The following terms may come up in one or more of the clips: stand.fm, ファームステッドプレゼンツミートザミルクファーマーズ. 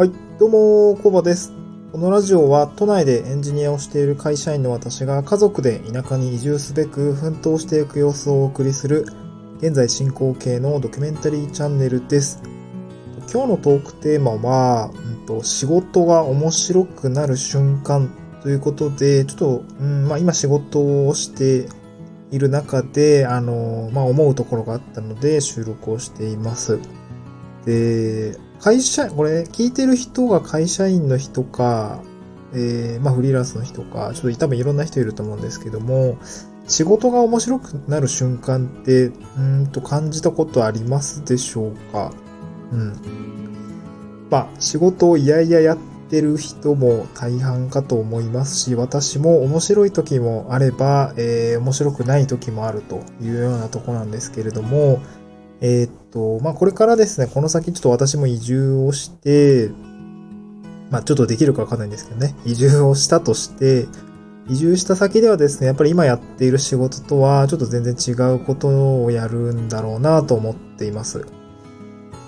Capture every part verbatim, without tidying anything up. はい、どうもコバです。このラジオは都内でエンジニアをしている会社員の私が家族で田舎に移住すべく奮闘していく様子をお送りする現在進行形のドキュメンタリーチャンネルです。今日のトークテーマは、うん、と仕事が面白くなる瞬間ということで、ちょっと、うんまあ、今仕事をしている中であの、まあ、思うところがあったので収録をしています。で会社、これ聞いてる人が会社員の人か、えー、まあフリーランスの人か、ちょっと多分いろんな人いると思うんですけども、仕事が面白くなる瞬間って、うーんと感じたことありますでしょうか？うん。まあ仕事をいやいややってる人も大半かと思いますし、私も面白い時もあれば、えー、面白くない時もあるというようなとこなんですけれども、えー、っと、まあ、これからですね、この先ちょっと私も移住をして、まあ、ちょっとできるかわかんないんですけどね、移住をしたとして、移住した先ではですね、やっぱり今やっている仕事とはちょっと全然違うことをやるんだろうなと思っています。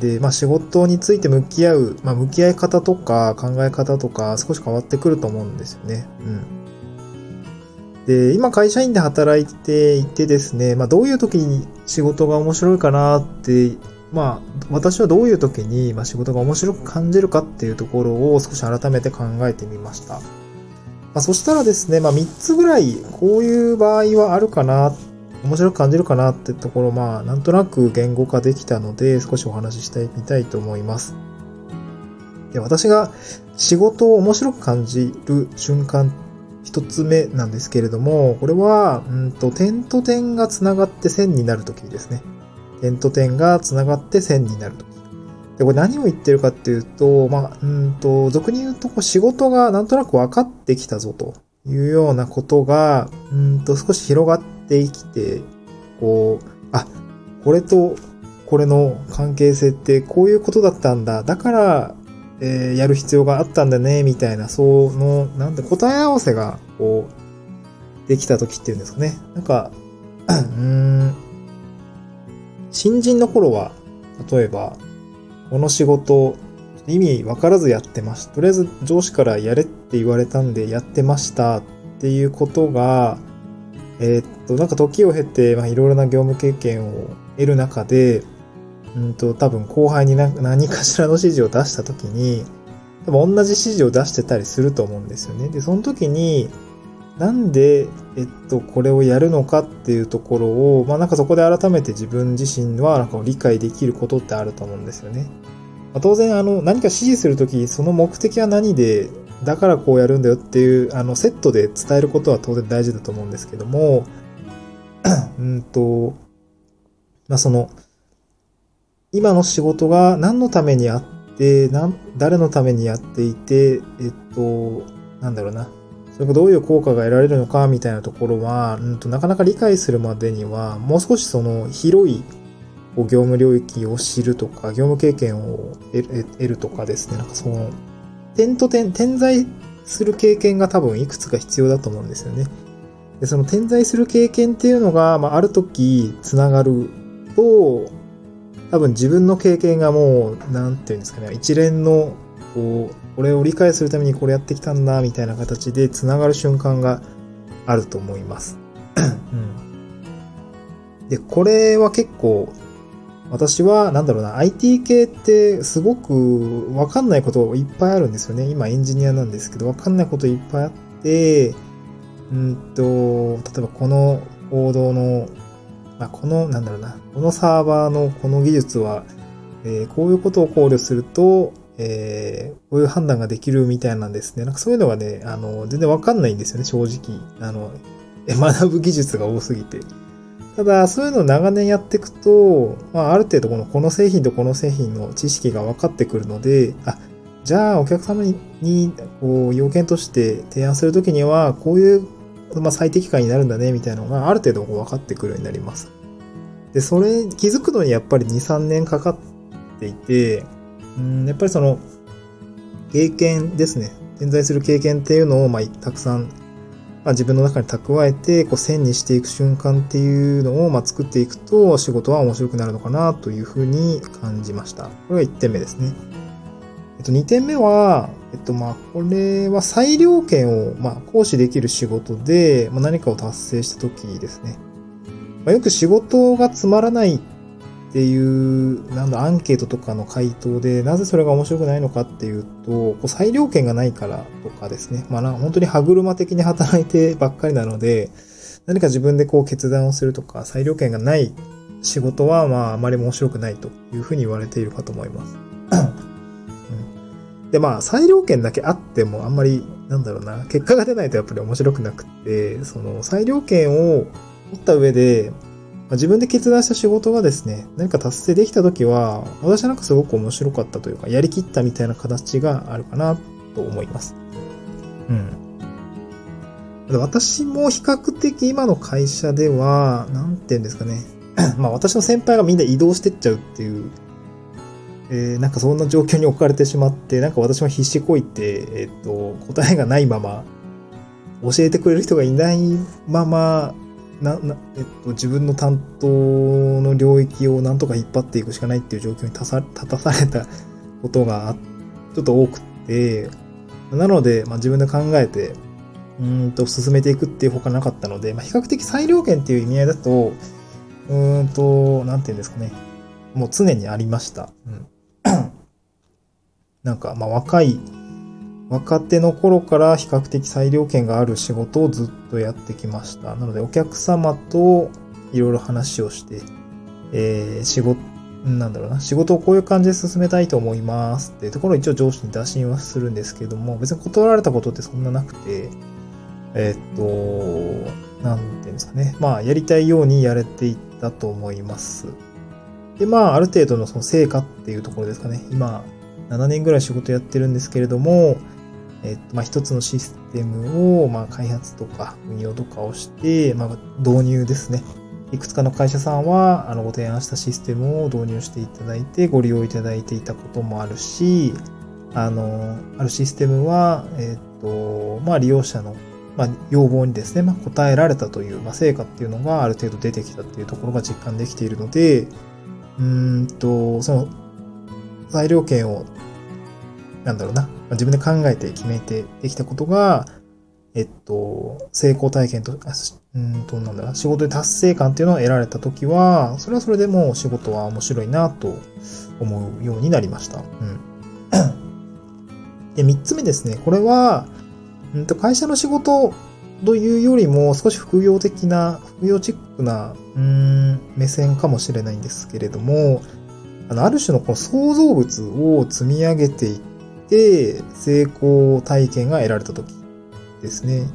で、まあ、仕事について向き合う、まあ、向き合い方とか考え方とか少し変わってくると思うんですよね。うん。で今会社員で働いていてですね、まあ、どういう時に仕事が面白いかなって、まあ、私はどういう時に仕事が面白く感じるかっていうところを少し改めて考えてみました。まあ、そしたらですね、まあ、みっつぐらいこういう場合はあるかな、面白く感じるかなってところを、まあ、なんとなく言語化できたので少しお話ししてみたいと思います。で私が仕事を面白く感じる瞬間一つ目なんですけれども、これは、うんと、点と点がつながって線になるときですね。点と点がつながって線になるとき。で、これ何を言ってるかっていうと、まあ、うんと、俗に言うと、こう仕事がなんとなく分かってきたぞというようなことが、うんと、少し広がってきて、こう、あ、これとこれの関係性ってこういうことだったんだ。だから、えー、やる必要があったんだねみたいな、そのなんで答え合わせがこうできた時っていうんですかね。なんかうーん新人の頃は例えばこの仕事意味わからずやってました、とりあえず上司からやれって言われたんでやってましたっていうことが、えー、っとなんか時を経て、まあ、いろいろな業務経験を得る中で、うんと多分後輩に何かしらの指示を出した時に多分同じ指示を出してたりすると思うんですよね。でその時になんで、えっと、これをやるのかっていうところを、まあ、なんかそこで改めて自分自身はなんか理解できることってあると思うんですよね。まあ、当然あの何か指示する時、その目的は何でだからこうやるんだよっていうあのセットで伝えることは当然大事だと思うんですけどもうんと、まあ、その今の仕事が何のためにあって、誰のためにやっていて、えっと、なんだろうな。それがどういう効果が得られるのかみたいなところは、うんと、なかなか理解するまでには、もう少しその広い業務領域を知るとか、業務経験を得るとかですね。なんかその、点と点、点在する経験が多分いくつか必要だと思うんですよね。でその点在する経験っていうのが、まあ、ある時つながると、多分自分の経験がもう、なんていうんですかね、一連の、こう、これを理解するためにこれやってきたんだ、みたいな形で繋がる瞬間があると思います、うん。で、これは結構、私は、なんだろうな、アイティー 系ってすごくわかんないこといっぱいあるんですよね。今エンジニアなんですけど、わかんないこといっぱいあって、うんと、例えばこの行動の、まあ、この、なんだろうな、このサーバーのこの技術は、えー、こういうことを考慮すると、えー、こういう判断ができるみたいなんですね。なんかそういうのがね、あの、全然わかんないんですよね、正直。あの、学ぶ技術が多すぎて。ただ、そういうのを長年やっていくと、まあ、ある程度この、この製品とこの製品の知識が分かってくるので、あ、じゃあ、お客様に、こう、要件として提案するときには、こういう、まあ、最適解になるんだねみたいなのがある程度分かってくるようになります。でそれ気づくのにやっぱり にさんねんかかっていて、うんやっぱりその経験ですね、点在する経験っていうのを、まあ、たくさん、まあ、自分の中に蓄えてこう線にしていく瞬間っていうのを、まあ、作っていくと仕事は面白くなるのかなというふうに感じました。これがいってんめですね。えっと、にてんめは、えっと、まあ、これは裁量権を、まあ、行使できる仕事で、まあ、何かを達成したときですね。まあ、よく仕事がつまらないっていう、なんだ、アンケートとかの回答で、なぜそれが面白くないのかっていうと、こう裁量権がないからとかですね。まあ、本当に歯車的に働いてばっかりなので、何か自分でこう決断をするとか、裁量権がない仕事は、まあ、あまり面白くないというふうに言われているかと思います。で、まあ、裁量権だけあっても、あんまり、なんだろうな、結果が出ないとやっぱり面白くなくて、その、裁量権を持った上で、まあ、自分で決断した仕事がですね、何か達成できたときは、私はなんかすごく面白かったというか、やりきったみたいな形があるかなと思います。うん。私も比較的今の会社では、なんて言うんですかね、まあ、私の先輩がみんな移動してっちゃうっていう、えー、なんかそんな状況に置かれてしまって、なんか私も必死こいて、えっと、答えがないまま、教えてくれる人がいないまま、な、な、えっと、自分の担当の領域をなんとか引っ張っていくしかないっていう状況に立た、立たされたことがちょっと多くて、なので、まあ、自分で考えて、うーんと進めていくっていうほかなかったので、まあ、比較的裁量権っていう意味合いだと、うーんと、なんていうんですかね、もう常にありました。うんなんか、まあ、若い、若手の頃から比較的裁量権がある仕事をずっとやってきました。なので、お客様といろいろ話をして、えー、仕事、なんだろうな、仕事をこういう感じで進めたいと思いますっていうところを一応上司に打診はするんですけども、別に断られたことってそんななくて、えー、っと、なんていうんですかね。まあ、やりたいようにやれていったと思います。で、まあ、ある程度のその成果っていうところですかね。今、ななねんぐらい仕事やってるんですけれども、えっと、まあ、一つのシステムを、まあ、開発とか運用とかをして、まあ、導入ですね。いくつかの会社さんは、あの、ご提案したシステムを導入していただいて、ご利用いただいていたこともあるし、あの、あるシステムは、えっと、まあ、利用者の、まあ、要望にですね、まあ、答えられたという、まあ、成果っていうのがある程度出てきたっていうところが実感できているので、うーんと、その、裁量権を、なんだろうな、自分で考えて決めてできたことが、えっと、成功体験と、うんと、なんだろう、仕事で達成感っていうのを得られたときは、それはそれでもう仕事は面白いなと思うようになりました。うん。で、三つ目ですね。これは、うんと、会社の仕事というよりも少し副業的な、副業チックな、うん、目線かもしれないんですけれども、あの、ある種のこの創造物を積み上げていって、成功体験が得られたときですね。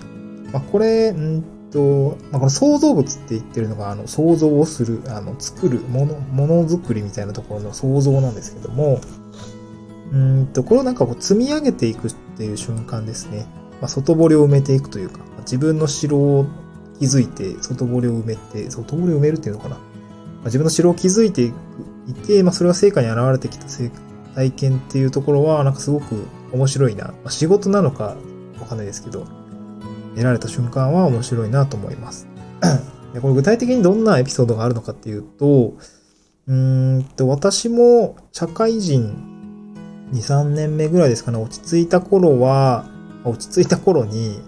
まあ、これ、んと、まあ、この創造物って言ってるのが、あの、想像をする、あの、作る、もの、ものづくりみたいなところの創造なんですけども、んと、これをなんかこう積み上げていくっていう瞬間ですね。まあ、外堀を埋めていくというか、自分の城を築いて、外堀を埋めて、外堀を埋めるっていうのかな。まあ、自分の城を築いていく。いて、まあ、それは成果に現れてきた成果体験っていうところは、なんかすごく面白いな。まあ、仕事なのかわかんないですけど、得られた瞬間は面白いなと思います。で、これ具体的にどんなエピソードがあるのかっていうと、うーんと、私も社会人にさんねんめぐらいですかね、落ち着いた頃は、落ち着いた頃に、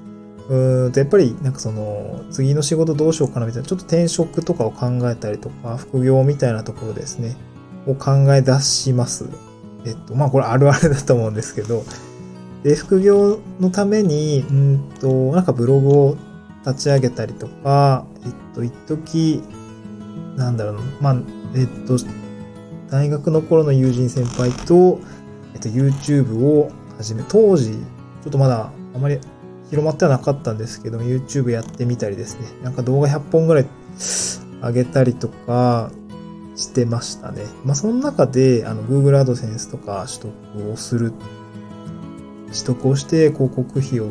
うーんとやっぱりなんかその次の仕事どうしようかなみたいな、ちょっと転職とかを考えたりとか、副業みたいなところですねを考え出します。えっとまあこれあるあるだと思うんですけど、で副業のためにうんとなんかブログを立ち上げたりとか、えっと一時なんだろうな、まあえっと大学の頃の友人先輩とえっと YouTube を始め、当時ちょっとまだあまり広まってはなかったんですけども、YouTube やってみたりですね。なんか動画ひゃっぽんぐらい上げたりとかしてましたね。まあ、その中で、あの、Google AdSense とか取得をする、取得をして広告費を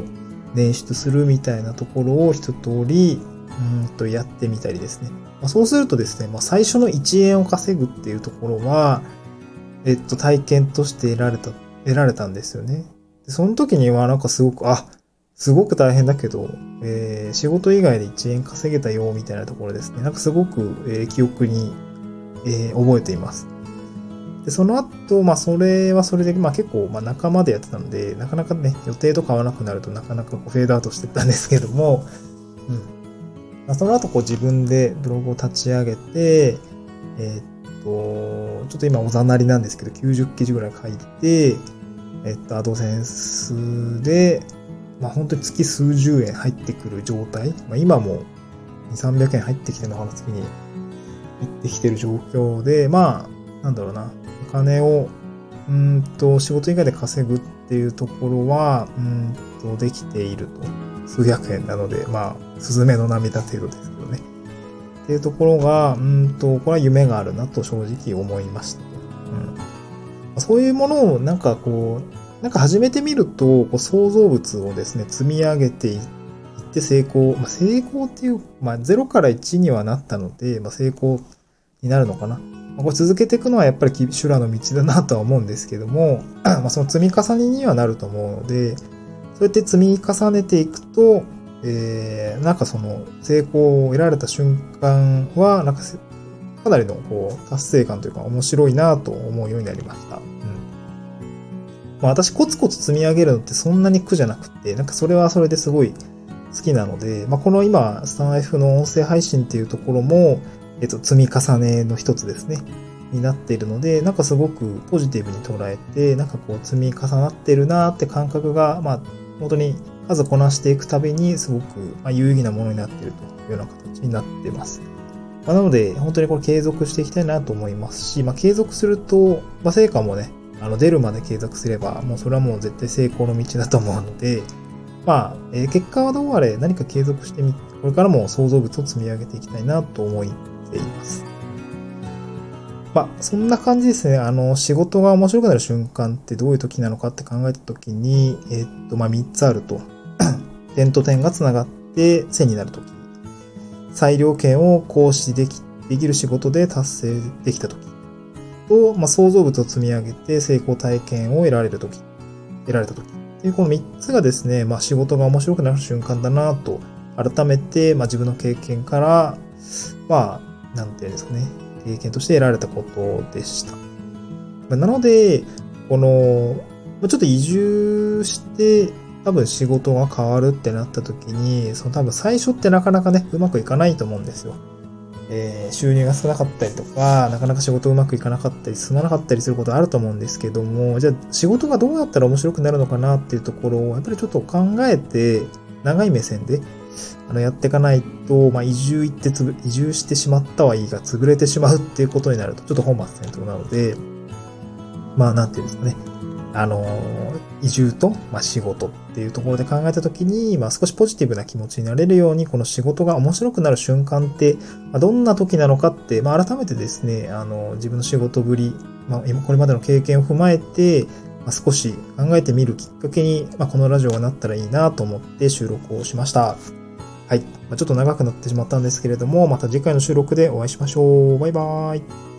捻出するみたいなところを一通り、うーんとやってみたりですね。まあ、そうするとですね、まあ、最初のいちえんを稼ぐっていうところは、えっと、体験として得られた、得られたんですよね。でその時にはなんかすごく、あ、すごく大変だけど、えー、仕事以外でいちえん稼げたよみたいなところですね。なんかすごく、えー、記憶に、えー、覚えています。でその後、まあ、それはそれで、まあ、結構、まあ、仲間でやってたので、なかなかね、予定とか合わなくなると、なかなかこうフェードアウトしてったんですけども、うん。まあ、その後、こう、自分でブログを立ち上げて、えー、っと、ちょっと今、おざなりなんですけど、きゅうじゅっきじぐらい書いて、えー、っと、アドセンスで、まあ、本当に月数十円入ってくる状態。まあ、今も、にせんさんびゃくえん入ってきてるのかな、月に入ってきてる状況で、まあ、なんだろうな。お金を、うーんと、仕事以外で稼ぐっていうところは、うーんと、できていると。数百円なので、まあ、スズメの涙程度ですけどね。っていうところが、うーんと、これは夢があるなと正直思いました。うん、そういうものを、なんかこう、なんか始めてみると、こう想像物をですね、積み上げていって成功。まあ、成功っていう、まあ、ゼロからいちにはなったので、まあ、成功になるのかな。これ続けていくのはやっぱり修羅の道だなとは思うんですけども、まあ、その積み重ねにはなると思うので、そうやって積み重ねていくと、えー、なんかその成功を得られた瞬間は、なんかかなりのこう達成感というか面白いなと思うようになりました。うん。まあ、私コツコツ積み上げるのってそんなに苦じゃなくて、なんかそれはそれですごい好きなので、まあ、この今、スタンFの音声配信っていうところも、えっと、積み重ねの一つですね。になっているので、なんかすごくポジティブに捉えて、なんかこう積み重なってるなーって感覚が、まあ、本当に数こなしていくたびに、すごく、まあ、有意義なものになっているというような形になっています。まあ、なので、本当にこれ継続していきたいなと思いますし、まあ、継続すると、まあ、成果もね、あの、出るまで継続すれば、もうそれはもう絶対成功の道だと思うので、まあ、えー、結果はどうあれ、何か継続してみ、これからも創造物を積み上げていきたいなと思います。いますまあ、そんな感じですね。あの、仕事が面白くなる瞬間ってどういう時なのかって考えた時に、えー、っと、まあ、みっつあると。点と点がつながって線になる時。裁量権を行使でき、できる仕事で達成できた時。と、まあ、創造物を積み上げて成功体験を得られる時。得られた時。っていうこのみっつがですね、まあ、仕事が面白くなる瞬間だなと、改めて、まあ、自分の経験から、まあ、なんていうんですかね、経験として得られたことでした。なので、この、ちょっと移住して、多分仕事が変わるってなった時に、その多分最初ってなかなかね、うまくいかないと思うんですよ。えー、収入が少なかったりとか、なかなか仕事うまくいかなかったり、進まなかったりすることあると思うんですけども、じゃあ仕事がどうやったら面白くなるのかなっていうところを、やっぱりちょっと考えて、長い目線で、あのやっていかないと、まあ、移住行ってつぶ移住してしまったはいいが潰れてしまうっていうことになるとちょっと本末転倒なので、まあなんていうんですかね、あの移住と、まあ、仕事っていうところで考えたときに、まあ、少しポジティブな気持ちになれるようにこの仕事が面白くなる瞬間って、まあ、どんな時なのかって、まあ、改めてですね、あの自分の仕事ぶり、まあ、これまでの経験を踏まえて少し考えてみるきっかけに、まあ、このラジオがなったらいいなと思って収録をしました。はい。ちょっと長くなってしまったんですけれども、また次回の収録でお会いしましょう。バイバーイ。